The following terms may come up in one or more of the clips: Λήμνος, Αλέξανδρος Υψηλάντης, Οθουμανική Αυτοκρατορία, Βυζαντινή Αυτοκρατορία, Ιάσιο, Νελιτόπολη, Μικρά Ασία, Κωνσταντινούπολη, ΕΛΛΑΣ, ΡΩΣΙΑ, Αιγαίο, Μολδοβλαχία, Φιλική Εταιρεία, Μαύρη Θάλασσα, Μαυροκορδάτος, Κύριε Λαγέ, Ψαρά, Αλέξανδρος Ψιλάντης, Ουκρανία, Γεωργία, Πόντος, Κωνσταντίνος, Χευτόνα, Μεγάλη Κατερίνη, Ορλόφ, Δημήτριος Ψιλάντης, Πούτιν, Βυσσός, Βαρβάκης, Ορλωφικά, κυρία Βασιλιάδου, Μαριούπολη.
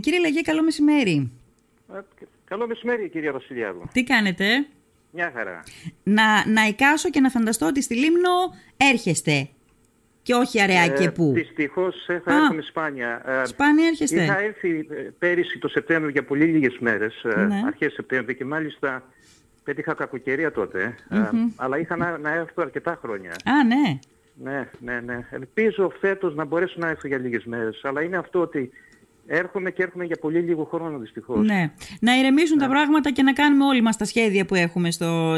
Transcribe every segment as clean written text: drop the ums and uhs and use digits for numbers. Κύριε Λαγέ, καλό μεσημέρι. Καλό μεσημέρι, κυρία Βασιλιάδου. Τι κάνετε? Μια χαρά. Να εικάσω και να φανταστώ ότι στη Λήμνο έρχεστε. Και όχι αραιά και πού. Δυστυχώς θα έρθουμε σπάνια. Σπάνια έρχεστε. Είχα έρθει πέρυσι το Σεπτέμβριο για πολύ λίγες μέρες, αρχές Σεπτέμβρη, και μάλιστα πέτυχα κακοκαιρία τότε. Αλλά είχα να έρθω αρκετά χρόνια. Ναι. Ελπίζω φέτος να μπορέσω να έρθω για λίγες μέρες. Αλλά είναι αυτό ότι έρχομαι για πολύ λίγο χρόνο, δυστυχώς. Ναι. Να ηρεμήσουν τα πράγματα και να κάνουμε όλοι μας τα σχέδια που έχουμε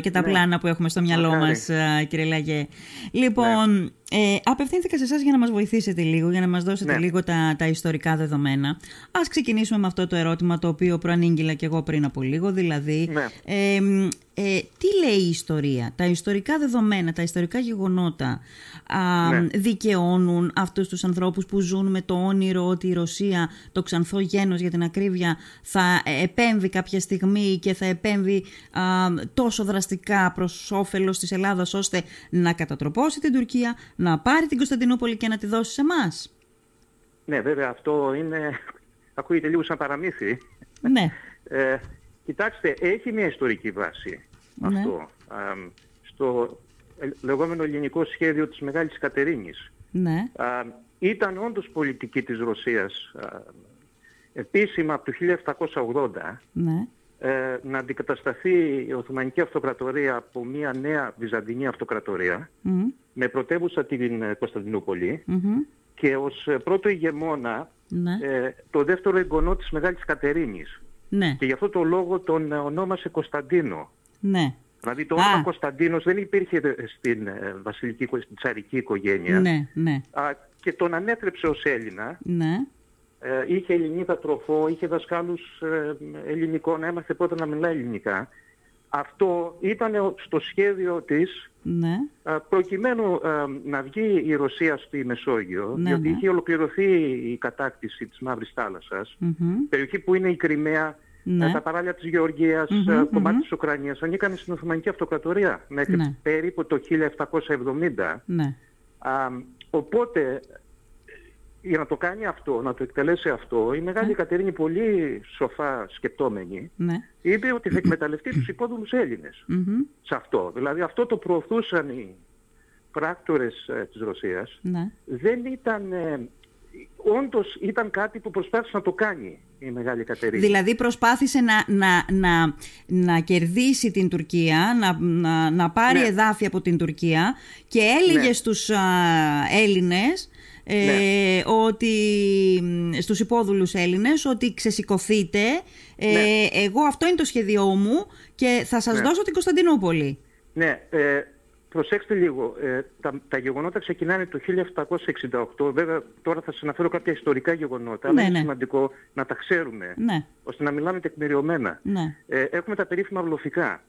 και τα πλάνα που έχουμε στο μυαλό μας, κύριε Λαγέ. Λοιπόν, απευθύνθηκα σε εσάς για να μας βοηθήσετε λίγο, για να μας δώσετε λίγο τα ιστορικά δεδομένα. Ας ξεκινήσουμε με αυτό το ερώτημα το οποίο προανήγγειλα και εγώ πριν από λίγο. Δηλαδή, τι λέει η ιστορία? Τα ιστορικά δεδομένα, τα ιστορικά γεγονότα δικαιώνουν αυτούς τους ανθρώπους που ζουν με το όνειρο ότι η Ρωσία, το ξανθό γένος για την ακρίβεια, θα επέμβει κάποια στιγμή και θα επέμβει τόσο δραστικά προς όφελος της Ελλάδας ώστε να κατατροπώσει την Τουρκία, να πάρει την Κωνσταντινούπολη και να τη δώσει σε εμάς? Ναι, βέβαια, αυτό είναι... ακούγεται λίγο σαν παραμύθι. Ναι. Κοιτάξτε, έχει μια ιστορική βάση αυτό. Στο λεγόμενο ελληνικό σχέδιο της Μεγάλης Κατερίνης. Ναι. Ήταν όντως πολιτική της Ρωσίας επίσημα από το 1780 να αντικατασταθεί η Οθουμανική Αυτοκρατορία από μια νέα Βυζαντινή Αυτοκρατορία με πρωτεύουσα την Κωνσταντινούπολη και ως πρώτο ηγεμόνα το δεύτερο εγγονό της Μεγάλης Κατερίνης. Ναι. Και γι' αυτό το λόγο τον ονόμασε Κωνσταντίνο. Ναι. Δηλαδή το όνομα Κωνσταντίνος δεν υπήρχε στην βασιλική, στην τσαρική οικογένεια. Ναι, ναι. Και τον ανέτρεψε ως Έλληνα. Ναι. Είχε Ελληνίδα τροφό, είχε δασκάλους ελληνικών, έμαθε πρώτα να μιλά ελληνικά. Αυτό ήταν στο σχέδιο της προκειμένου να βγει η Ρωσία στη Μεσόγειο, διότι είχε ολοκληρωθεί η κατάκτηση της Μαύρης Θάλασσας, περιοχή που είναι η Κριμαία, τα παράλια της Γεωργίας, κομμάτι της Ουκρανίας, ανήκαν στην Οθωμανική Αυτοκρατορία μέχρι περίπου το 1770. Οπότε, για να το κάνει αυτό, να το εκτελέσει αυτό, η Μεγάλη Κατερίνη, πολύ σοφά σκεπτόμενη, είπε ότι θα εκμεταλλευτεί τους υπόδουλους Έλληνες σε αυτό. Δηλαδή αυτό το προωθούσαν οι πράκτορες της Ρωσίας. Δεν ήταν... όντως ήταν κάτι που προσπάθησε να το κάνει η Μεγάλη Κατερίνη. Δηλαδή προσπάθησε να κερδίσει την Τουρκία, να πάρει εδάφη από την Τουρκία και έλεγε στους Έλληνες, ότι στους υπόδουλους Έλληνες, ότι ξεσηκωθείτε, εγώ αυτό είναι το σχέδιό μου και θα σας δώσω την Κωνσταντινούπολη. Ναι, προσέξτε λίγο, τα γεγονότα ξεκινάνε το 1768, βέβαια τώρα θα σας αναφέρω κάποια ιστορικά γεγονότα, αλλά είναι σημαντικό να τα ξέρουμε, ώστε να μιλάμε τεκμηριωμένα. Έχουμε τα περίφημα Ορλωφικά.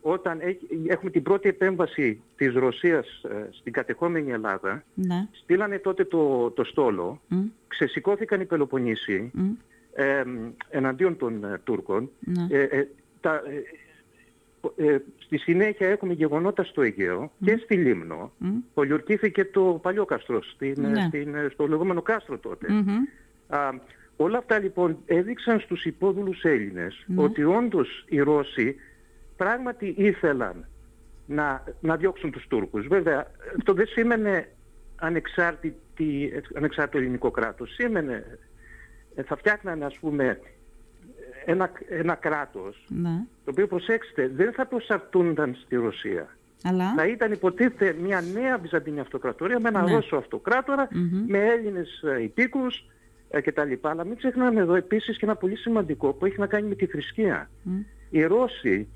Όταν έχουμε την πρώτη επέμβαση της Ρωσίας στην κατεχόμενη Ελλάδα, στείλανε τότε το στόλο, ξεσηκώθηκαν οι Πελοποννήσιοι εναντίον των Τούρκων, στη συνέχεια έχουμε γεγονότα στο Αιγαίο και στη Λήμνο. Πολιορκήθηκε το παλιό κάστρο, στο λεγόμενο κάστρο τότε. Όλα αυτά λοιπόν έδειξαν στους υπόδουλους Έλληνες ότι όντως οι Ρώσοι πράγματι ήθελαν να διώξουν τους Τούρκους. Βέβαια αυτό δεν σήμαινε ανεξάρτητο ελληνικό κράτος. Σήμαινε, θα φτιάχνανε ας πούμε ένα κράτος, το οποίο, προσέξτε, δεν θα προσαρτούνταν στη Ρωσία. Αλλά... θα ήταν, υποτίθεται, μια νέα Βυζαντινή Αυτοκρατορία με ένα Ρώσο αυτοκράτορα, με Έλληνες υπήκους κτλ. Αλλά μην ξεχνάμε εδώ επίσης και ένα πολύ σημαντικό που έχει να κάνει με τη θρησκεία. Οι Ρώσοι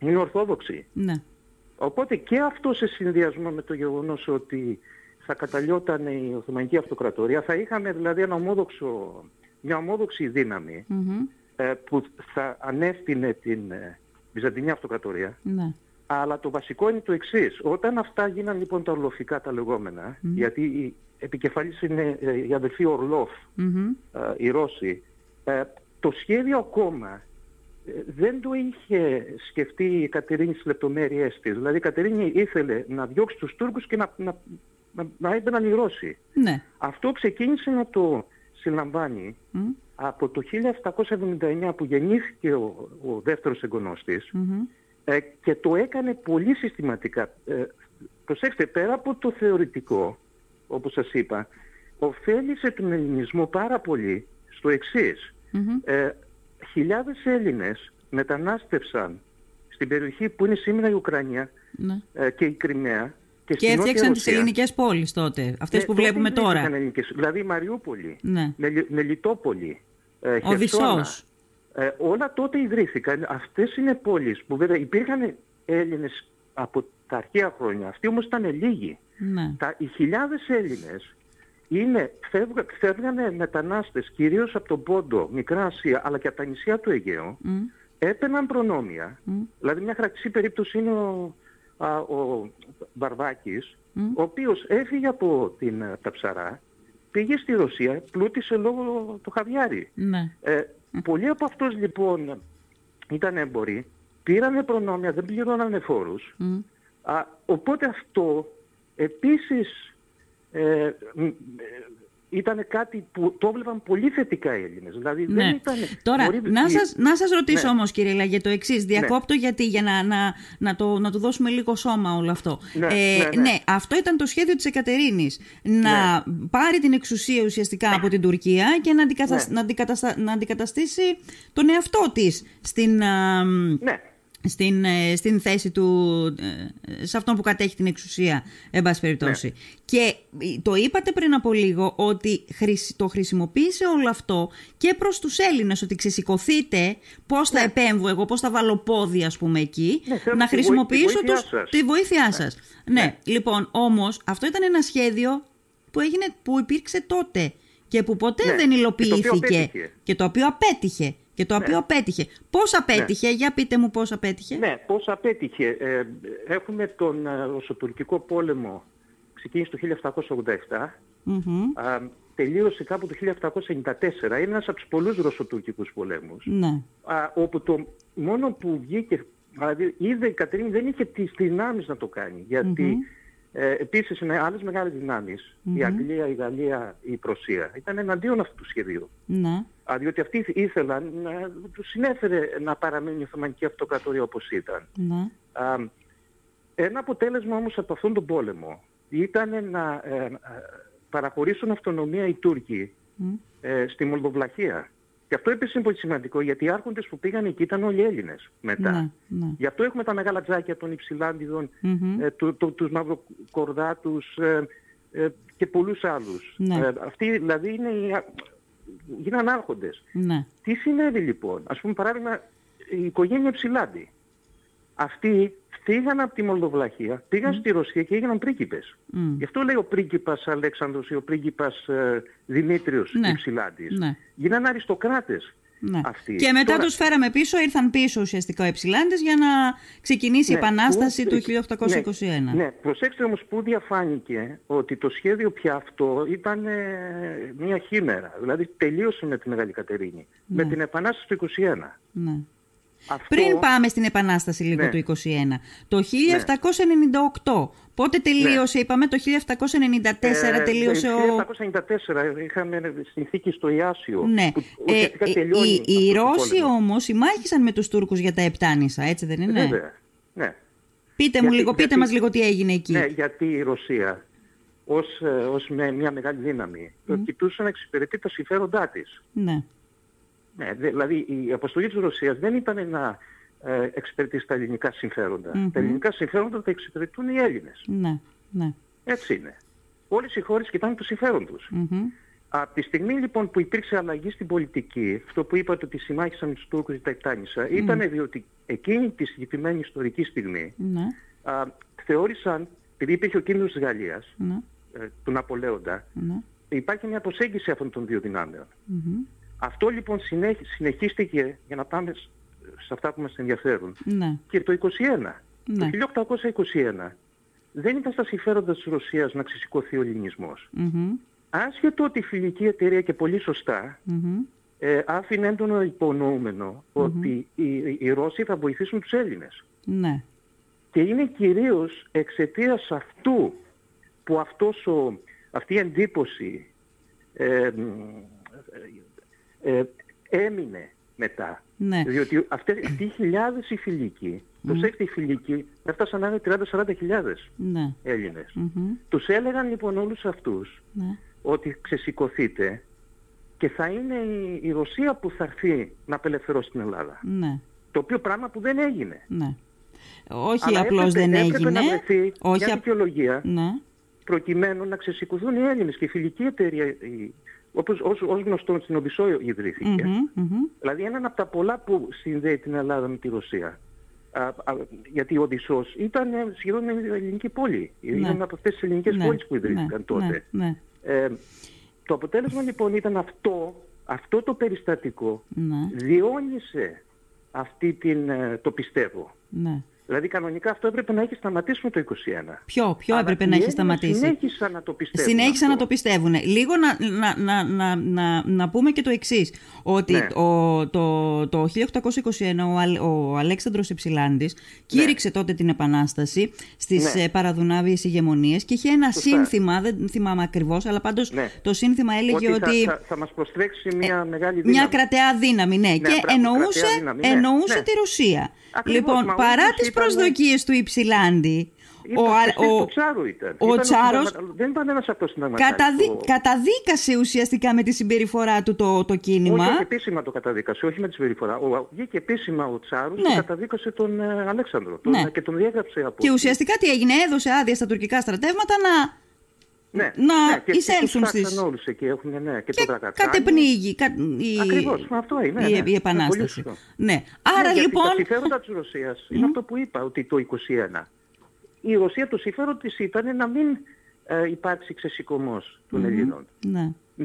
είναι Ορθόδοξοι. Οπότε και αυτό σε συνδυασμό με το γεγονός ότι θα καταλιόταν η Οθωμανική Αυτοκρατορία, θα είχαμε δηλαδή μια ομόδοξη δύναμη που θα ανεύθυνε την Βυζαντινή Αυτοκρατορία. Αλλά το βασικό είναι το εξής. Όταν αυτά γίνανε λοιπόν τα Ορλωφικά τα λεγόμενα, γιατί η επικεφαλής είναι η αδελφή Ορλόφ, οι Ρώσοι, το σχέδιο ακόμα δεν το είχε σκεφτεί η Κατερίνη στις λεπτομέρειές της. Δηλαδή η Κατερίνη ήθελε να διώξει τους Τούρκους και να έμπαιναν οι Ρώσοι. Αυτό ξεκίνησε να το συλλαμβάνει Από το 1779 που γεννήθηκε ο δεύτερος εγγονός της, mm-hmm. Και το έκανε πολύ συστηματικά. Προσέξτε, πέρα από το θεωρητικό, όπως σας είπα, ωφέλησε τον ελληνισμό πάρα πολύ στο εξής. Mm-hmm. Χιλιάδες Έλληνες μετανάστευσαν στην περιοχή που είναι σήμερα η Ουκρανία, mm-hmm. Και η Κριμαία. Και έφτιαξαν τις ελληνικές πόλεις τότε, αυτές που βλέπουμε τώρα. Δηλαδή Μαριούπολη, ναι. Νελιτόπολη, Χευτόνα. Βυσσός. Όλα τότε ιδρύθηκαν. Αυτές είναι πόλεις που βέβαια υπήρχαν Έλληνες από τα αρχαία χρόνια. Αυτοί όμως ήταν λίγοι. Ναι. Οι χιλιάδες Έλληνες φεύγανε μετανάστες κυρίως από τον Πόντο, Μικρά Ασία, αλλά και από τα νησιά του Αιγαίου. Mm. Έπαιρναν προνόμια. Mm. Δηλαδή μια χαρακτηριστική περίπτωση είναι ο Βαρβάκης, mm. ο οποίος έφυγε από τα Ψαρά, πήγε στη Ρωσία, πλούτησε λόγω του χαβιάρι. Mm. Πολλοί από αυτούς λοιπόν ήταν έμποροι, πήρανε προνόμια, δεν πληρώνανε φόρους. Mm. Οπότε αυτό επίσης ήταν κάτι που το έβλεπαν πολύ θετικά οι Έλληνες. Δηλαδή, ναι. Τώρα, να σας ρωτήσω, ναι. όμως, κύριε Λαγέ, το εξής. Διακόπτω, ναι. γιατί για να του δώσουμε λίγο σώμα όλο αυτό. Ναι, ναι, αυτό ήταν το σχέδιο της Εκατερίνης. Να πάρει την εξουσία ουσιαστικά από την Τουρκία και να αντικαταστήσει τον εαυτό της στην θέση του, σε αυτόν που κατέχει την εξουσία, εν πάση περιπτώσει. Ναι. Και το είπατε πριν από λίγο ότι το χρησιμοποίησε όλο αυτό και προς τους Έλληνες, ότι ξεσηκωθείτε, πώς θα επέμβω εγώ, πώς θα βάλω πόδι, ας πούμε, εκεί, να χρησιμοποιήσω τη βοήθειά σας. Ναι, λοιπόν, όμως αυτό ήταν ένα σχέδιο που υπήρξε τότε και που ποτέ δεν υλοποιήθηκε και το οποίο απέτυχε. Πώς απέτυχε, για πείτε μου πώς απέτυχε. Ναι, πώς απέτυχε. Έχουμε τον Ρωσοτουρκικό πόλεμο, ξεκίνησε το 1787, mm-hmm. Τελείωσε κάπου το 1794, είναι ένας από τους πολλούς Ρωσοτουρκικούς πολέμους, ναι. Όπου το μόνο που βγήκε, δηλαδή είδε η Κατερίνη δεν είχε τις δυνάμεις να το κάνει, γιατί mm-hmm. Επίσης είναι άλλες μεγάλες δυνάμεις, mm-hmm. η Αγγλία, η Γαλλία, η Πρωσία, ήταν εναντίον αυτού του σχεδίου. Ναι. Διότι αυτοί ήθελαν να τους συνέφερε να παραμείνει η Οθουμανική Αυτοκρατορία όπως ήταν. Ναι. Ένα αποτέλεσμα όμως από αυτόν τον πόλεμο ήταν να παραχωρήσουν αυτονομία οι Τούρκοι στη Μολδοβλαχία. Και αυτό επίσης είναι πολύ σημαντικό, γιατί οι άρχοντες που πήγαν εκεί ήταν όλοι Έλληνες μετά. Ναι, ναι. Γι' αυτό έχουμε τα μεγάλα τζάκια των Υψηλάντιδων, mm-hmm. Τους Μαυροκορδάτους και πολλούς άλλους. Ναι. Αυτοί δηλαδή είναι γίναν άρχοντες. Ναι. Τι συνέβη λοιπόν? Ας πούμε παράδειγμα η οικογένεια Ψιλάντη. Αυτοί φύγαν από τη Μολδοβλαχία, πήγαν στη Ρωσία και έγιναν πρίγκιπες. Γι' αυτό λέει ο πρίγκιπας Αλέξανδρος ή ο πρίγκιπας Δημήτριος Ψιλάντης. Ναι. Γίναν αριστοκράτες. Ναι. Αυτοί. Και μετά τους φέραμε πίσω, ήρθαν πίσω ουσιαστικά οι Ψιλάντες για να ξεκινήσει η Επανάσταση του 1821. Ναι, προσέξτε όμως που διαφάνηκε ότι το σχέδιο πια αυτό ήταν μια χήμερα. Δηλαδή τελείωσε με τη Μεγάλη Κατερίνη, με την Επανάσταση του 1821. Ναι. Αυτό... Πριν πάμε στην Επανάσταση λίγο του 1921, το 1798, πότε τελείωσε, είπαμε, το 1794 τελείωσε ο... Το 1794 είχαμε συνθήκη στο Ιάσιο. Ναι. Οι Ρώσοι όμως συμμάχησαν με τους Τούρκους για τα Επτάνησα, έτσι δεν είναι? Βέβαια, ναι. Πείτε μας λίγο τι έγινε εκεί. Ναι, γιατί η Ρωσία ως μια μεγάλη δύναμη κοιτούσε να εξυπηρετεί τα συμφέροντά της. Ναι. Ναι, δηλαδή η αποστολή της Ρωσίας δεν ήταν να εξυπηρετήσει τα ελληνικά συμφέροντα. Mm-hmm. Τα ελληνικά συμφέροντα τα εξυπηρετούν οι Έλληνες. Ναι, ναι. Έτσι είναι. Όλες οι χώρες κοιτάνε το συμφέρον τους. Mm-hmm. Από τη στιγμή λοιπόν που υπήρξε αλλαγή στην πολιτική, αυτό που είπατε ότι συμμάχησαν τους Τούρκους για τα Επτάνησα, ήταν διότι εκείνη τη συγκεκριμένη ιστορική στιγμή θεώρησαν, επειδή υπήρχε ο κίνδυνος της Γαλλίας, του Ναπολέοντα, υπάρχει μια προσέγγιση αυτών των δύο δυνάμεων. Mm-hmm. Αυτό λοιπόν συνεχίστηκε, για να πάμε σε αυτά που μας ενδιαφέρουν, και το 1821. Ναι. Το 1821 δεν ήταν στα συμφέροντα της Ρωσίας να ξεσηκωθεί ο ελληνισμός. Mm-hmm. Άσχετο ότι η Φιλική Εταιρεία, και πολύ σωστά, άφηνε έντονο υπονοούμενο ότι οι Ρώσοι θα βοηθήσουν τους Έλληνες. Ναι. Και είναι κυρίως εξαιτίας αυτού που αυτή η εντύπωση έμεινε μετά. Ναι. Διότι αυτές οι χιλιάδες οι Φιλικοί, προσέξτε, οι Φιλικοί έφτασαν να είναι 30-40 χιλιάδες Έλληνες. Τους έλεγαν λοιπόν όλους αυτούς ότι ξεσηκωθείτε και θα είναι η Ρωσία που θα έρθει να απελευθερώσει την Ελλάδα. Ναι. Το οποίο πράγμα που δεν έγινε. Ναι. Όχι απλώς δεν έγινε. Να βρεθεί μια δικαιολογία προκειμένου να ξεσηκωθούν οι Έλληνες και η Φιλική Εταιρεία... Ως γνωστόν στην Οδυσσό ιδρύθηκε. Δηλαδή έναν από τα πολλά που συνδέει την Ελλάδα με τη Ρωσία. Γιατί ο Οδυσσός ήταν σχεδόν μια ελληνική πόλη. Ήταν από αυτές τις ελληνικές πόλεις που ιδρύθηκαν τότε. Ναι. Το αποτέλεσμα λοιπόν ήταν αυτό το περιστατικό διόνυσε αυτή την... το πιστεύω. Ναι. Δηλαδή κανονικά αυτό έπρεπε να έχει σταματήσει με το 21. Ποιο έπρεπε να έχει σταματήσει. Συνέχισαν να το πιστεύουν. Λίγο να πούμε και το εξής. Ότι το 1821 ο Αλέξανδρος Υψηλάντης κήρυξε τότε την Επανάσταση στις παραδουνάβιες ηγεμονίες και είχε ένα σύνθημα, δεν θυμάμαι ακριβώς, αλλά πάντως το σύνθημα έλεγε ότι θα μας προστρέξει μια μεγάλη δύναμη. Μια κρατεά δύναμη, και εννοούσε τη Ρωσία. Λοιπόν, παρά τις προσδοκίες του Υψηλάντη, ο Τσάρος δεν ήταν ένας από το καταδίκασε ουσιαστικά με τη συμπεριφορά του το κίνημα. Όχι επίσημα το καταδίκασε, όχι με τη συμπεριφορά. Βγήκε επίσημα ο Τσάρος και καταδίκασε τον Αλέξανδρο και τον διέγραψε από. Και ουσιαστικά τι έγινε, έδωσε άδεια στα τουρκικά στρατεύματα να... να εισέλθουν στις... Και κατεπνίγει ακριβώς, αυτό είναι η Επανάσταση. Άρα λοιπόν... Τα συμφέροντα της Ρωσίας είναι αυτό που είπα, ότι το 1921 η Ρωσία, το συμφέρον της ήταν να μην υπάρξει ξεσηκωμός των Ελλήνων.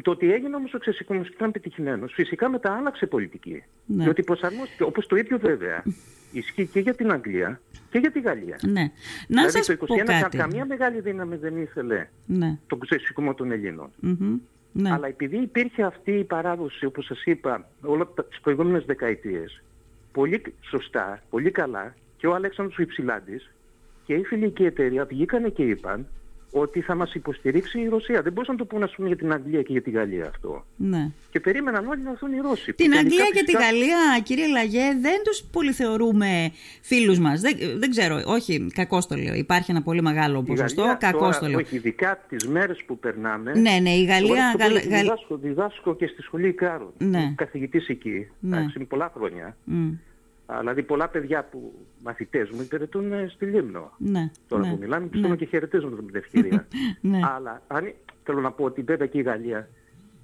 Το ότι έγινε όμως ο ξεσηκωμός ήταν πετυχημένος. Φυσικά μετά άλλαξε πολιτική. Διότι προσαρμόστηκε, όπως το ίδιο βέβαια ισχύει και για την Αγγλία και για τη Γαλλία. Ναι. Να δηλαδή σας το 1921 καμία μεγάλη δύναμη δεν ήθελε τον ξεσηκωμό των Ελλήνων. Αλλά επειδή υπήρχε αυτή η παράδοση, όπως σας είπα, όλα τις προηγούμενες δεκαετίες, πολύ σωστά, πολύ καλά, και ο Αλέξανδρος Υψηλάντης και η Φιλική Εταιρεία βγήκανε και είπαν ότι θα μας υποστηρίξει η Ρωσία. Δεν μπορούσαν να το πούνε, ας πούμε, για την Αγγλία και για τη Γαλλία αυτό. Ναι. Και περίμεναν όλοι να έρθουν οι Ρώσοι. Την Αγγλία και τη Γαλλία, κύριε Λαγέ, δεν τους πολυθεωρούμε φίλους μας. Δεν ξέρω, όχι, κακώς το λέω. Υπάρχει ένα πολύ μεγάλο ποσοστό, κακώς το λέω. Όχι, ειδικά τις μέρες που περνάμε. Ναι, η Γαλλία. Διδάσκω και στη σχολή Ικάρων. Καθηγητής εκεί, πολλά χρόνια. Δηλαδή πολλά παιδιά που μαθητές μου υπηρετούν στη Λήμνο. Τώρα που μιλάμε, πιστεύω και χαιρετίζομαι με την ευκαιρία. Αλλά θέλω να πω ότι βέβαια και η Γαλλία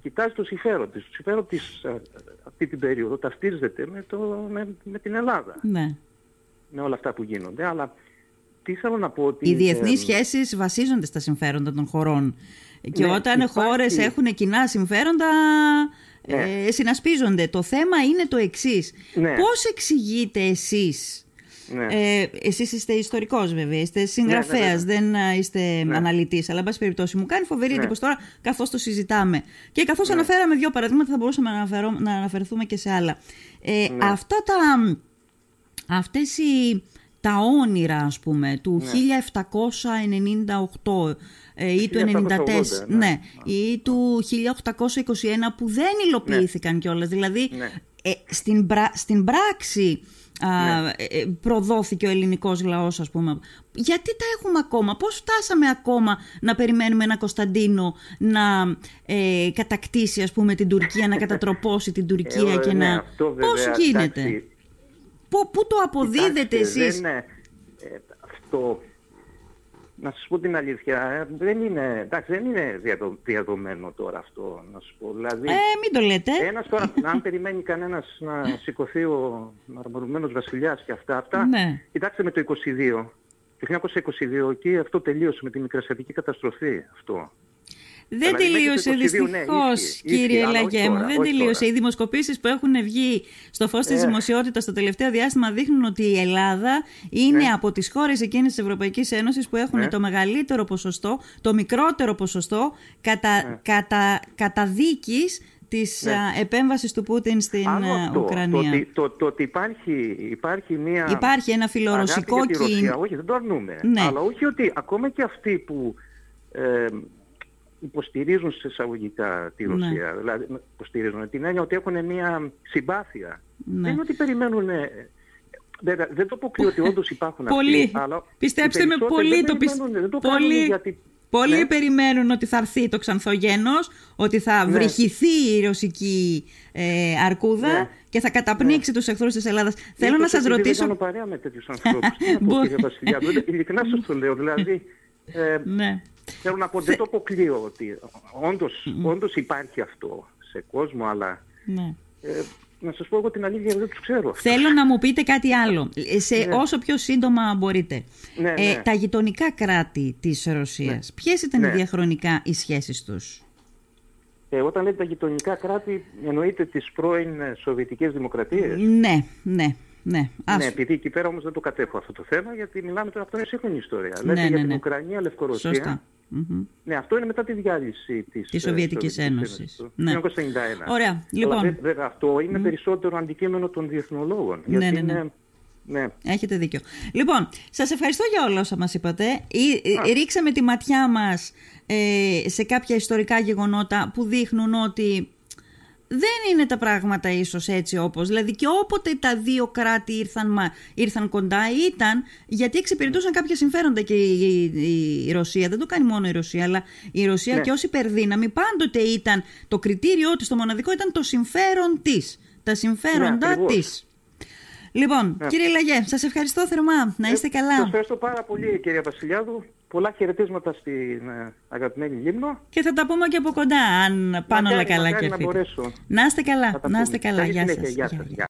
κοιτάζει το συμφέρον της. Το συμφέρον της αυτή την περίοδο ταυτίζεται με την Ελλάδα. Με όλα αυτά που γίνονται. Αλλά τι θέλω να πω, ότι οι διεθνείς σχέσεις βασίζονται στα συμφέροντα των χωρών. Και όταν χώρες έχουν κοινά συμφέροντα... συνασπίζονται. Το θέμα είναι το εξής. Πώς εξηγείτε εσείς, εσείς είστε ιστορικός βέβαια, είστε συγγραφέας, δεν είστε αναλυτής, αλλά εν πάση περιπτώσει μου κάνει φοβερή εντύπωση τώρα καθώς το συζητάμε. Και καθώς αναφέραμε δύο παραδείγματα, θα μπορούσαμε να αναφερθούμε και σε άλλα. Τα όνειρα, ας πούμε, του 1798 ή του 94 ή του 1821 που δεν υλοποιήθηκαν κιόλας. Δηλαδή, στην πράξη προδόθηκε ο ελληνικός λαός, ας πούμε. Γιατί τα έχουμε ακόμα, πώς φτάσαμε ακόμα να περιμένουμε ένα Κωνσταντίνο να κατακτήσει, ας πούμε, την Τουρκία, να κατατροπώσει την Τουρκία και να... Πώς γίνεται... Πού το αποδίδετε εσείς? Αυτό, να σας πω την αλήθεια, δεν είναι διαδομένο τώρα αυτό, να σας πω. Δηλαδή, μην το λέτε. Αν περιμένει κανένας να σηκωθεί ο μαρμαρωμένος βασιλιάς και αυτά, κοιτάξτε με το 1922 εκεί αυτό τελείωσε με τη μικρασιατική καταστροφή αυτό. Δεν τελείωσε δυστυχώς, κύριε Λαγέ μου. Δεν τελείωσε. Οι δημοσκοπήσεις που έχουν βγει στο φως της δημοσιότητας το τελευταίο διάστημα δείχνουν ότι η Ελλάδα είναι από τις χώρες εκείνες της Ευρωπαϊκής Ένωσης που έχουν το μεγαλύτερο ποσοστό, το μικρότερο ποσοστό καταδίκης της επέμβασης του Πούτιν στην Ουκρανία. Το ότι υπάρχει ένα φιλορωσικό κίνημα. Όχι, δεν το αρνούμε. Αλλά όχι ότι ακόμα και αυτοί που υποστηρίζουν σε εισαγωγικά τη Ρωσία. Ναι. Δηλαδή υποστηρίζουν την έννοια ότι έχουν μια συμπάθεια. Ναι. Δεν είναι ότι περιμένουν... Δεν το αποκλείω ότι όντως υπάρχουν αυτοί. Αλλά πιστέψτε με, πολλοί το γιατί... Πολλοί περιμένουν ότι θα έρθει το ξανθογένος, ότι θα βρυχηθεί η ρωσική αρκούδα και θα καταπνίξει τους εχθρούς της Ελλάδας. Θέλω να σας ρωτήσω... Δεν κάνω παρέα με τέτοιους ανθρώπους. Κύριε Βασιλιάδου, ειλικρινά σας το λέω. Δηλαδή, θέλω να πω, δεν το αποκλείω ότι όντως υπάρχει αυτό σε κόσμο, αλλά... Να σας πω εγώ την αλήθεια, δεν τους ξέρω. Θέλω να μου πείτε κάτι άλλο, όσο πιο σύντομα μπορείτε. Τα γειτονικά κράτη της Ρωσίας, ποιες ήταν διαχρονικά οι σχέσεις τους? Όταν λέτε τα γειτονικά κράτη, εννοείται τις πρώην Σοβιετικές Δημοκρατίες. Ναι. Επειδή εκεί πέρα όμως δεν το κατέχω αυτό το θέμα, γιατί μιλάμε τώρα, αυτό είναι σύγχρονη ιστορία. Λέτε για την Ουκρανία, Λευκορωσία. Σωστά. Mm-hmm. Ναι, αυτό είναι μετά τη διάλυση της Σοβιετικής Ένωσης. Ναι. 1991. Ωραία, λοιπόν. Αλλά βέβαια αυτό είναι περισσότερο αντικείμενο των διεθνολόγων. Ναι, γιατί έχετε δίκιο. Λοιπόν, σας ευχαριστώ για όλα όσα μας είπατε. Ρίξαμε τη ματιά μας σε κάποια ιστορικά γεγονότα που δείχνουν ότι δεν είναι τα πράγματα ίσως έτσι όπως. Δηλαδή και όποτε τα δύο κράτη ήρθαν κοντά ήταν γιατί εξυπηρετούσαν κάποια συμφέροντα, και η Ρωσία, δεν το κάνει μόνο η Ρωσία, αλλά η Ρωσία και ως υπερδύναμη πάντοτε ήταν το κριτήριό της, το μοναδικό ήταν το συμφέρον της, τα συμφέροντά της. Λοιπόν, κύριε Λαγέ, σας ευχαριστώ θερμά, να είστε καλά. Σας ευχαριστώ πάρα πολύ, κυρία Βασιλιάδου. Πολλά χαιρετίσματα στην αγαπημένη Λήμνο. Και θα τα πούμε και από κοντά, αν πάνε όλα καλά. Να είστε καλά. Να είστε καλά. Γεια σας.